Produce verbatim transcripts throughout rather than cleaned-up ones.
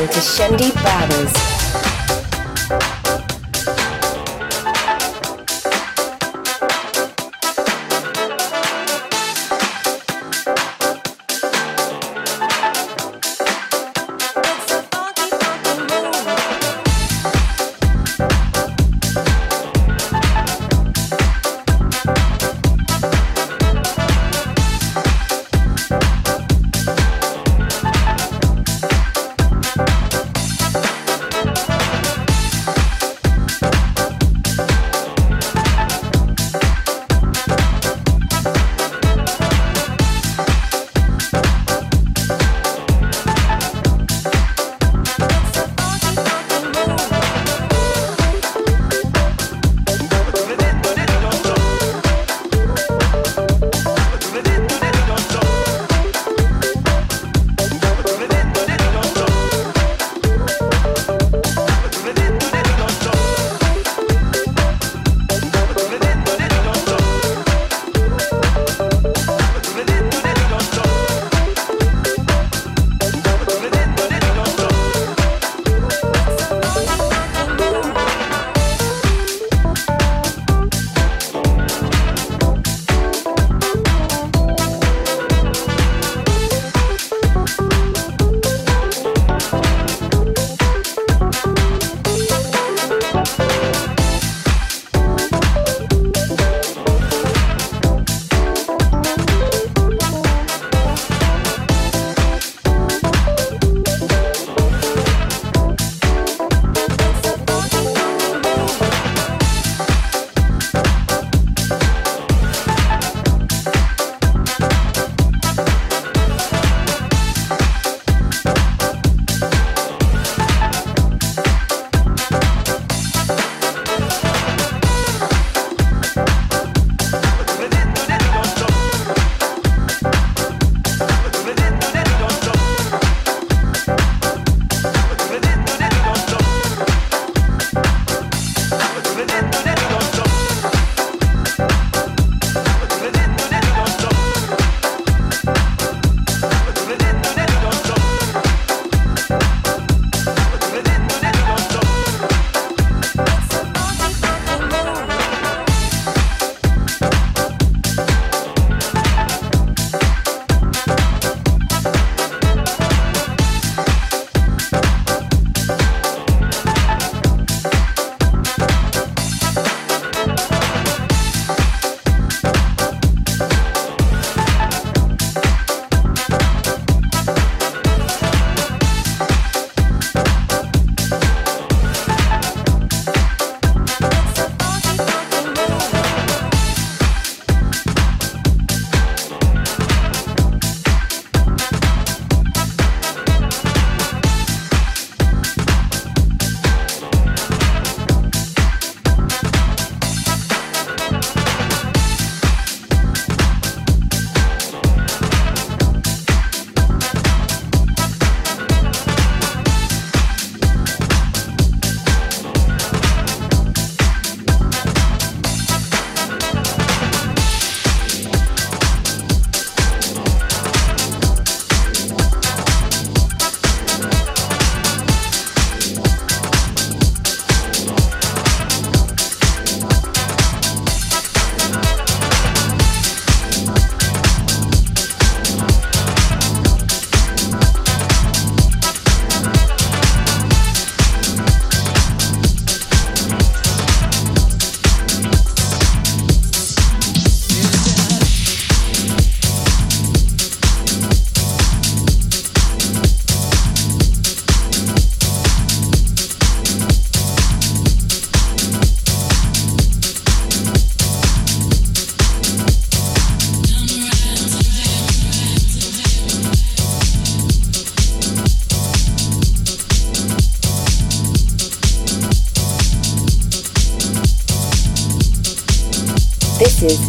listening to Shendi Bowers.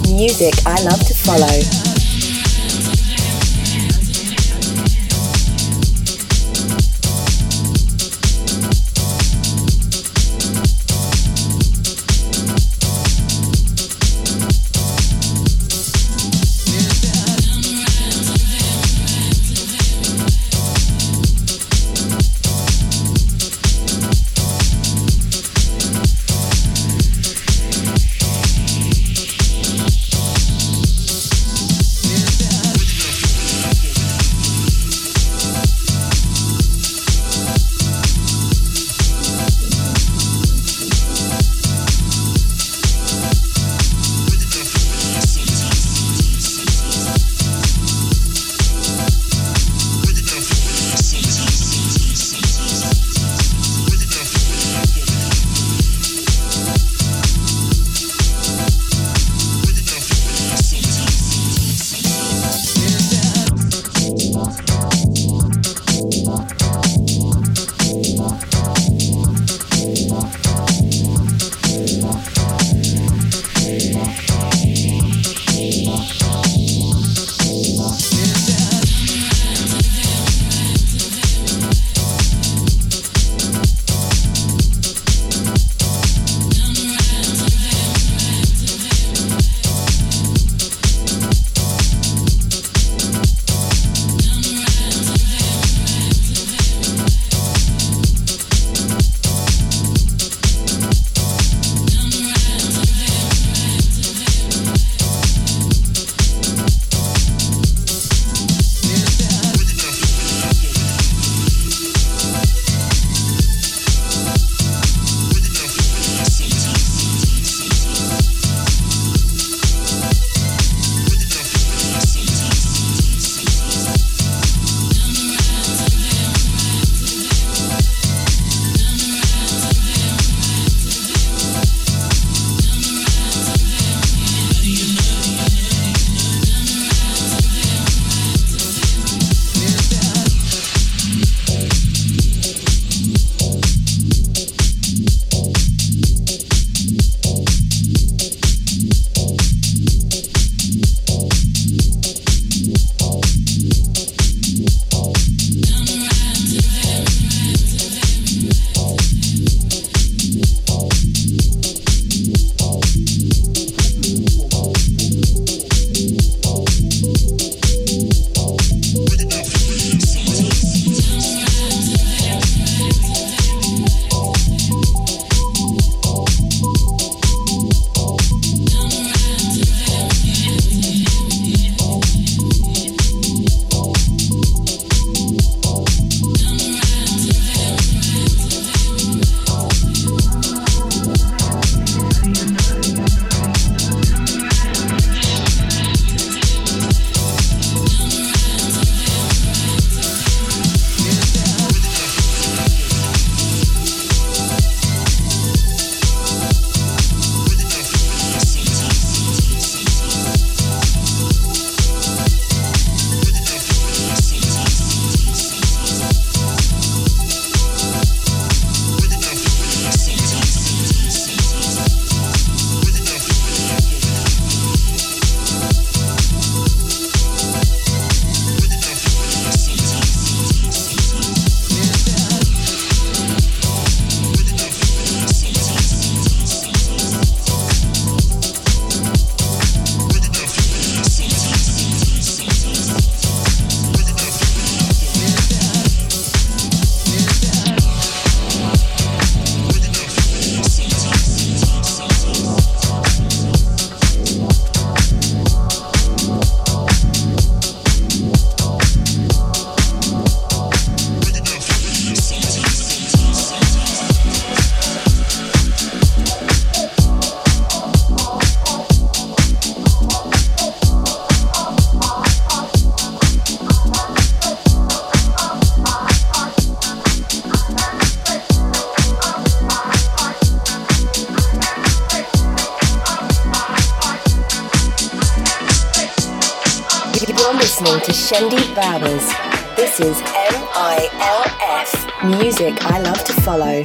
Music I love to follow. are listening to Shendi Bowers. This is M I L F, music I love to follow.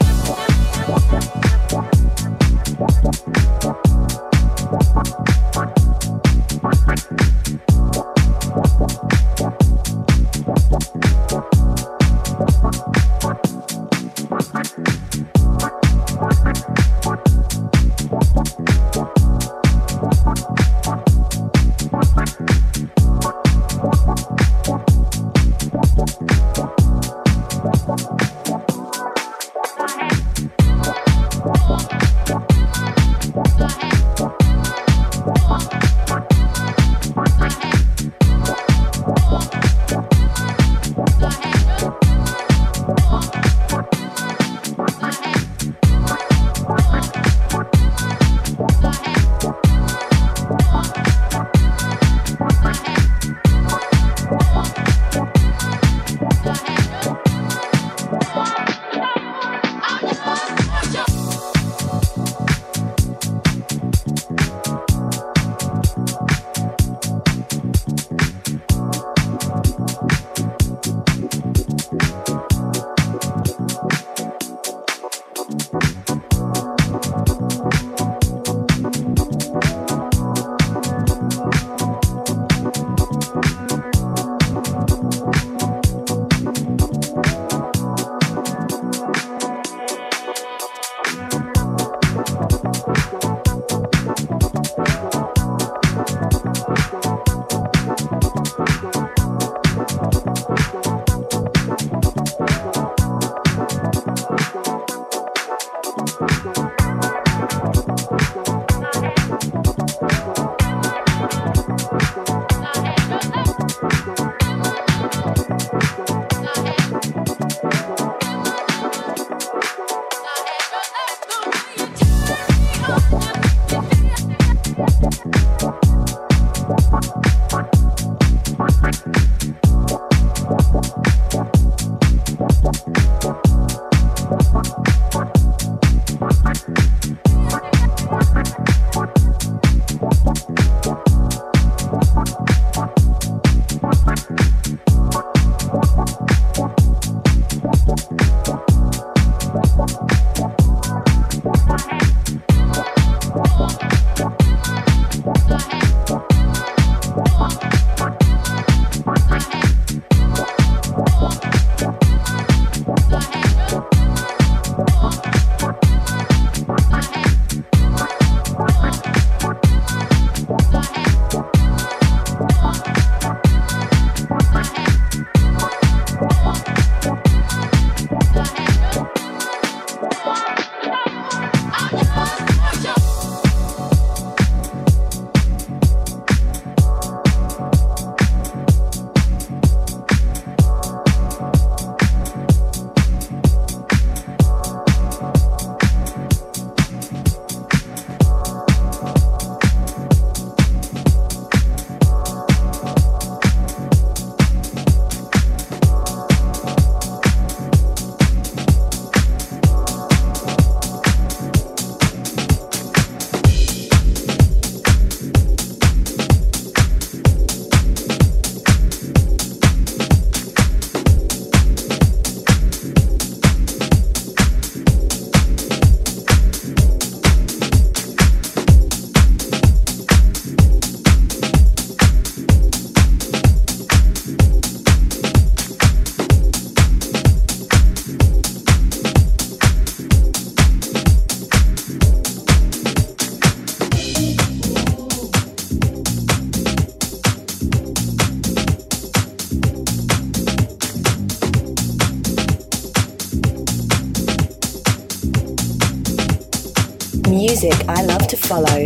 Music I love to follow.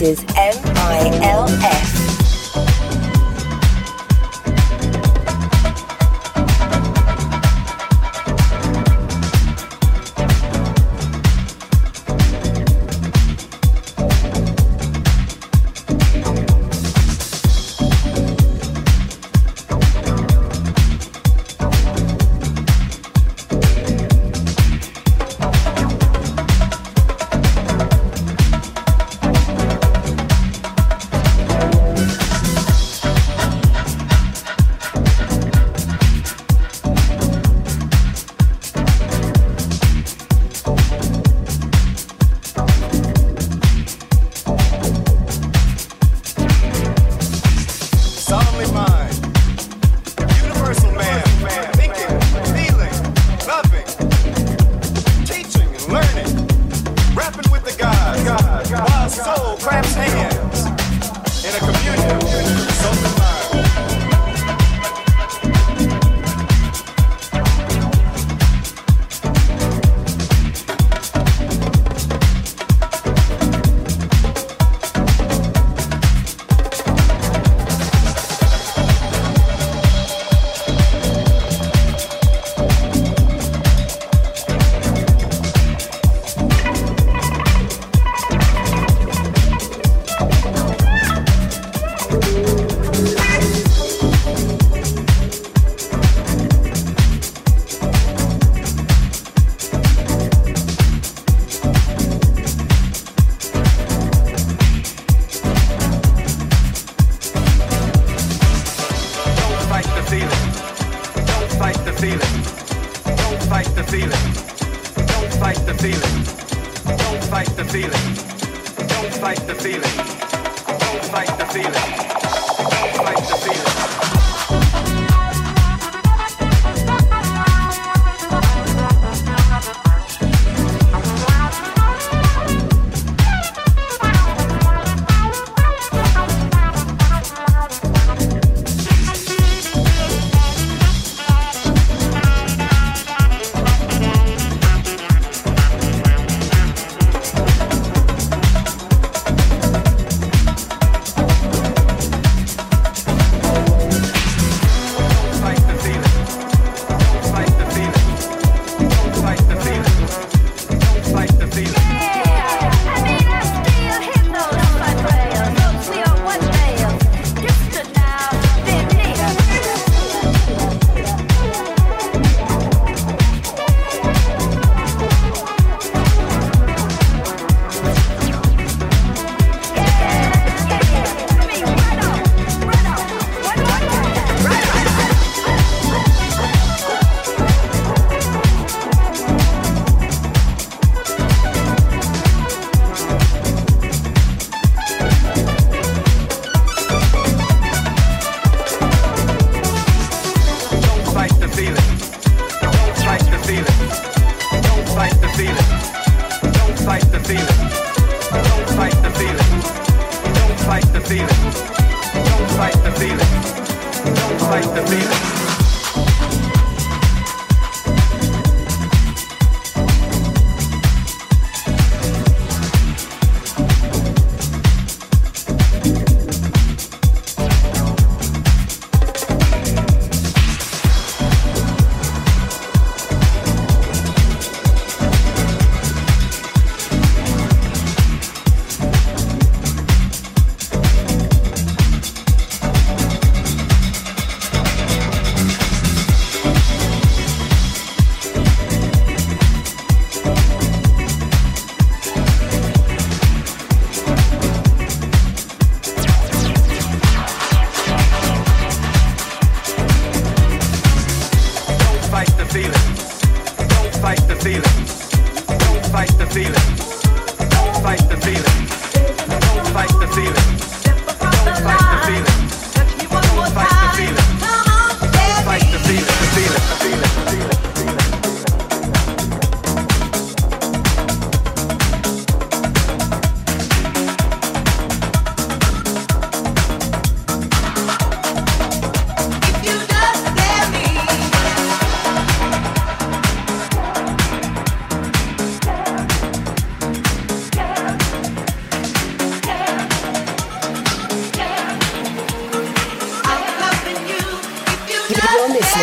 This is M I L F.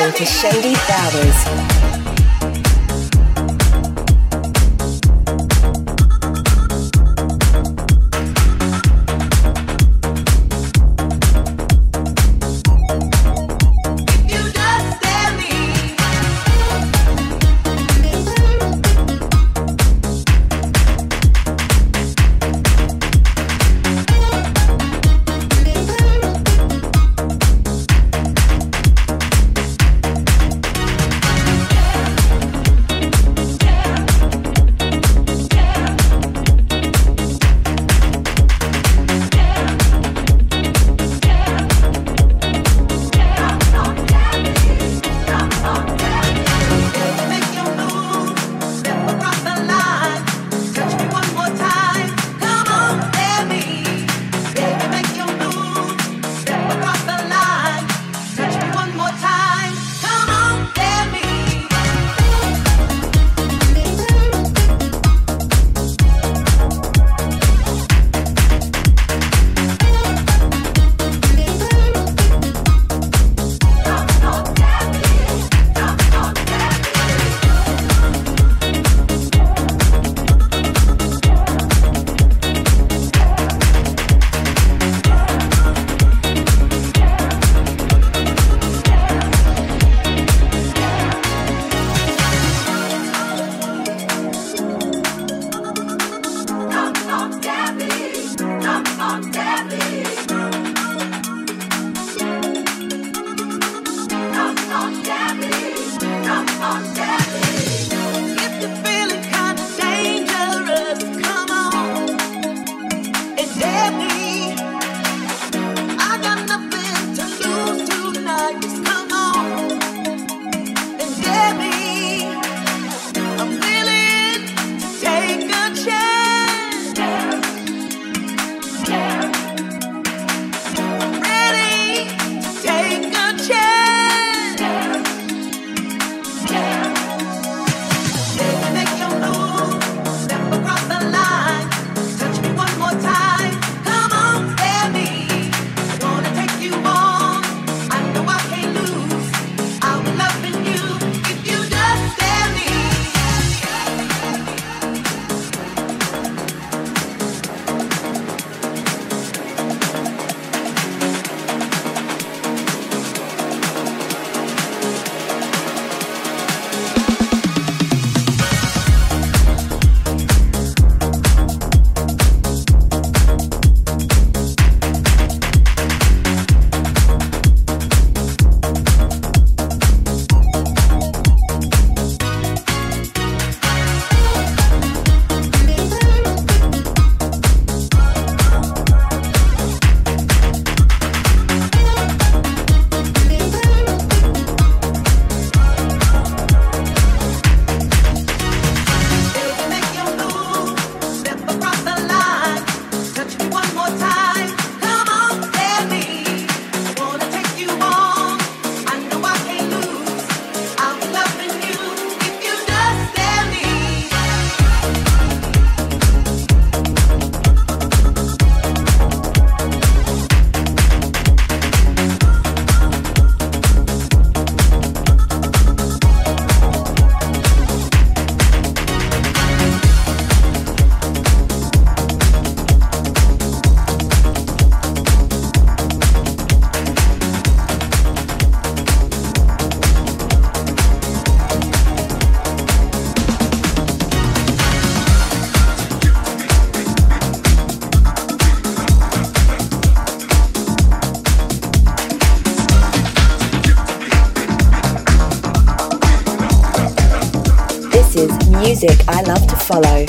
listening to Shendi Bowers. Music I love to follow.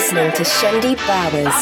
listening to Shendi Bowers.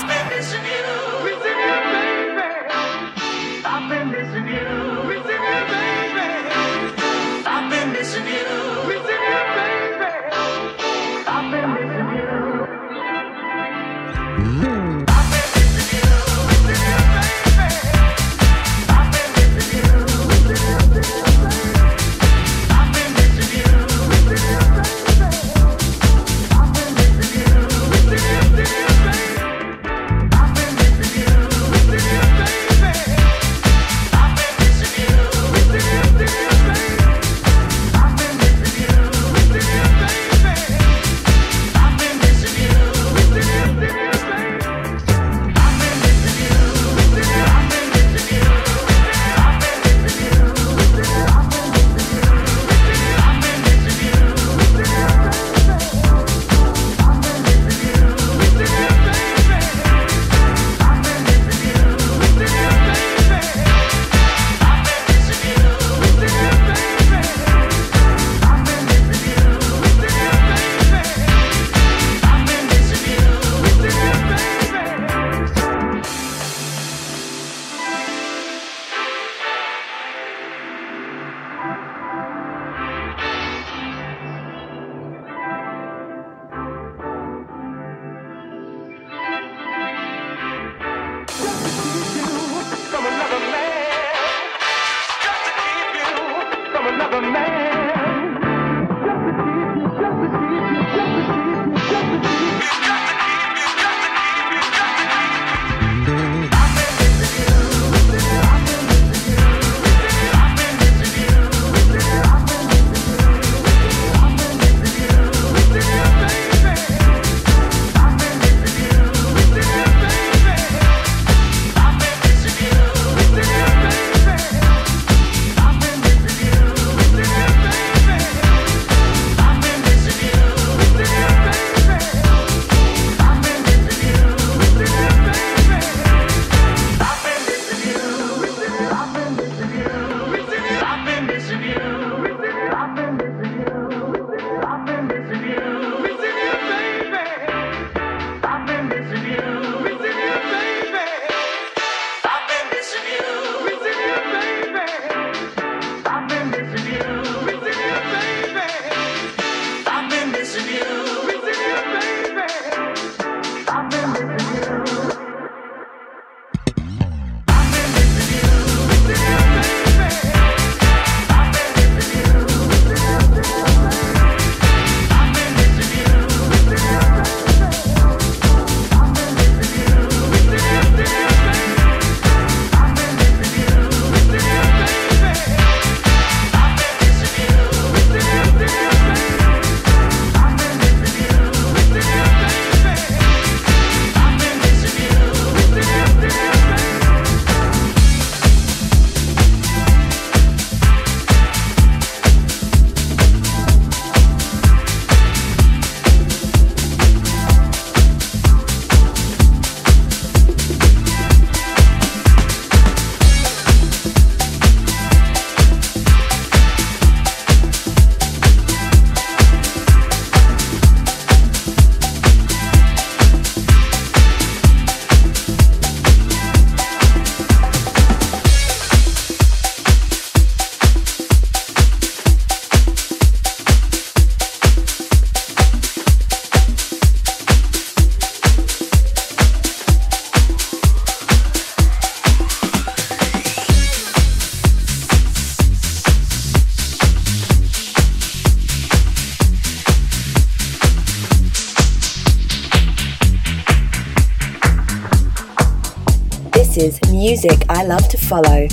Is music I love to follow.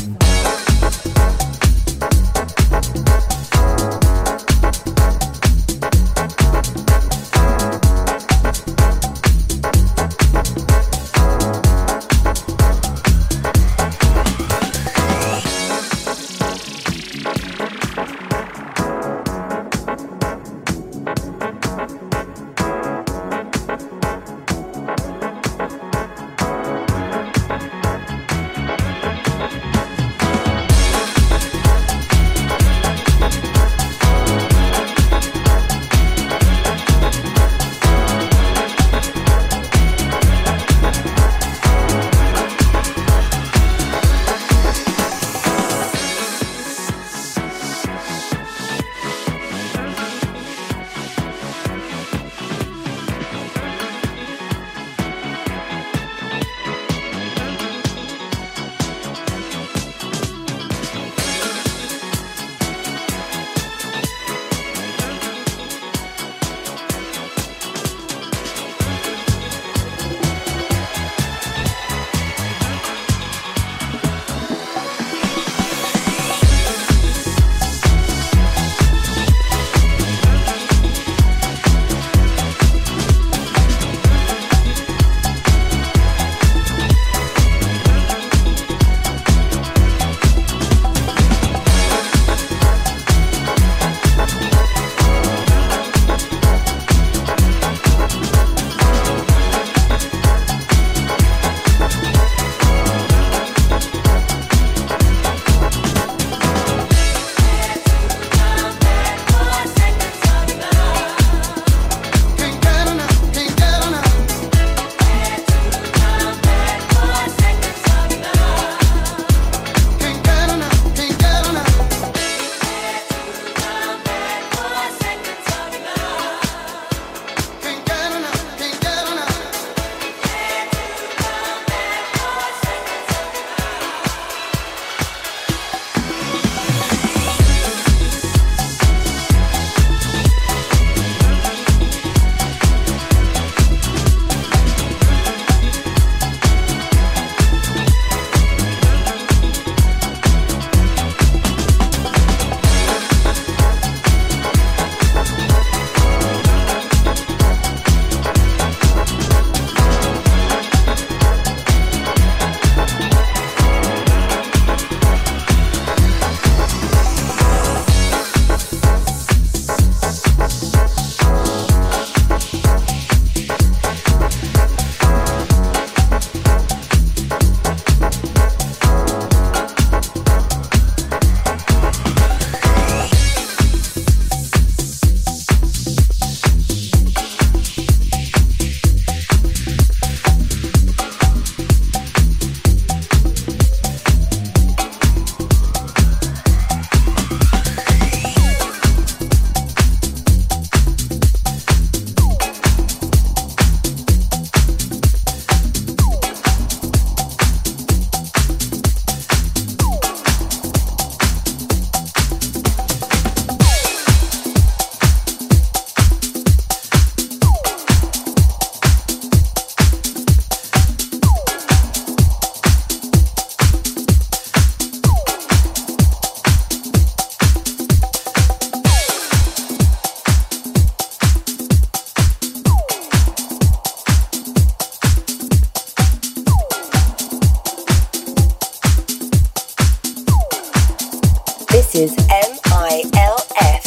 This is M I L F.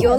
You're